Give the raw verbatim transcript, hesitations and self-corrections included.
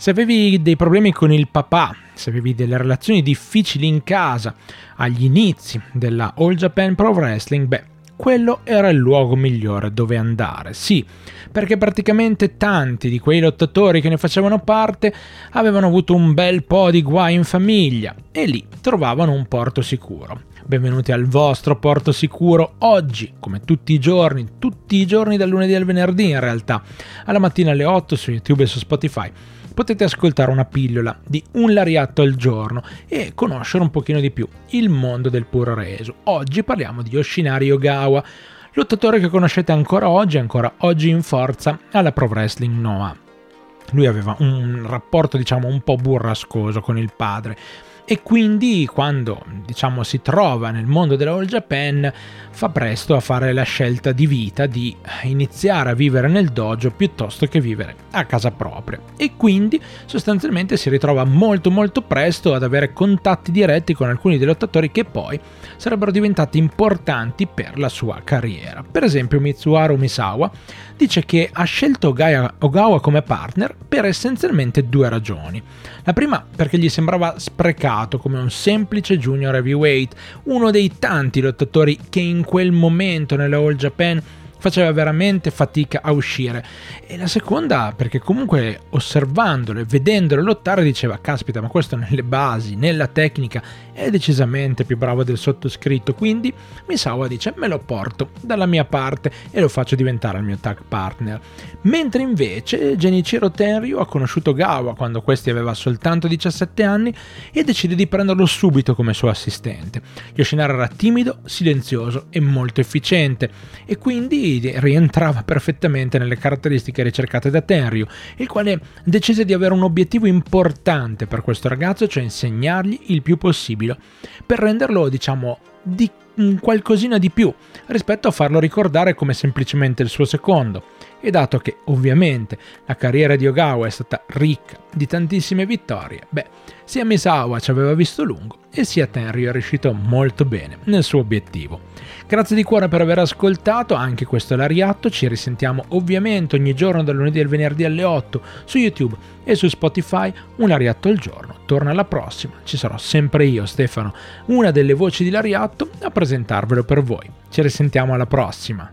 Se avevi dei problemi con il papà, se avevi delle relazioni difficili in casa, agli inizi della All Japan Pro Wrestling, beh, quello era il luogo migliore dove andare, sì, perché praticamente tanti di quei lottatori che ne facevano parte avevano avuto un bel po' di guai in famiglia e lì trovavano un porto sicuro. Benvenuti al vostro porto sicuro oggi, come tutti i giorni, tutti i giorni dal lunedì al venerdì in realtà, alla mattina alle otto su YouTube e su Spotify. Potete ascoltare una pillola di un lariatto al giorno e conoscere un pochino di più il mondo del Pro Wrestling. Oggi parliamo di Yoshinari Ogawa, lottatore che conoscete ancora oggi, ancora oggi in forza alla Pro Wrestling Noah. Lui aveva un rapporto, diciamo, un po' burrascoso con il padre e quindi quando, diciamo, si trova nel mondo della All Japan fa presto a fare la scelta di vita di iniziare a vivere nel dojo piuttosto che vivere a casa propria, e quindi sostanzialmente si ritrova molto molto presto ad avere contatti diretti con alcuni dei lottatori che poi sarebbero diventati importanti per la sua carriera. Per esempio Mitsuharu Misawa dice che ha scelto Ogawa come partner per essenzialmente due ragioni. La prima perché gli sembrava sprecato come un semplice junior heavyweight, uno dei tanti lottatori che in quel momento nella All Japan faceva veramente fatica a uscire, e la seconda perché comunque osservandolo e vedendolo lottare diceva: caspita, ma questo nelle basi, nella tecnica è decisamente più bravo del sottoscritto, quindi Misawa dice me lo porto dalla mia parte e lo faccio diventare il mio tag partner. Mentre invece Genichiro Tenryu ha conosciuto Ogawa quando questi aveva soltanto diciassette anni e decide di prenderlo subito come suo assistente. Yoshinari era timido, silenzioso e molto efficiente e quindi rientrava perfettamente nelle caratteristiche ricercate da Tenryu, il quale decise di avere un obiettivo importante per questo ragazzo, cioè insegnargli il più possibile per renderlo, diciamo, di qualcosina di più rispetto a farlo ricordare come semplicemente il suo secondo. E dato che ovviamente la carriera di Ogawa è stata ricca di tantissime vittorie, beh, sia Misawa ci aveva visto lungo e sia Tenryu è riuscito molto bene nel suo obiettivo. Grazie di cuore per aver ascoltato anche questo Lariatto, ci risentiamo ovviamente ogni giorno dal lunedì al venerdì alle otto su YouTube e su Spotify. Un Lariatto al giorno torna alla prossima, ci sarò sempre io, Stefano, una delle voci di Lariatto, a presentarvelo per voi. Ci risentiamo alla prossima.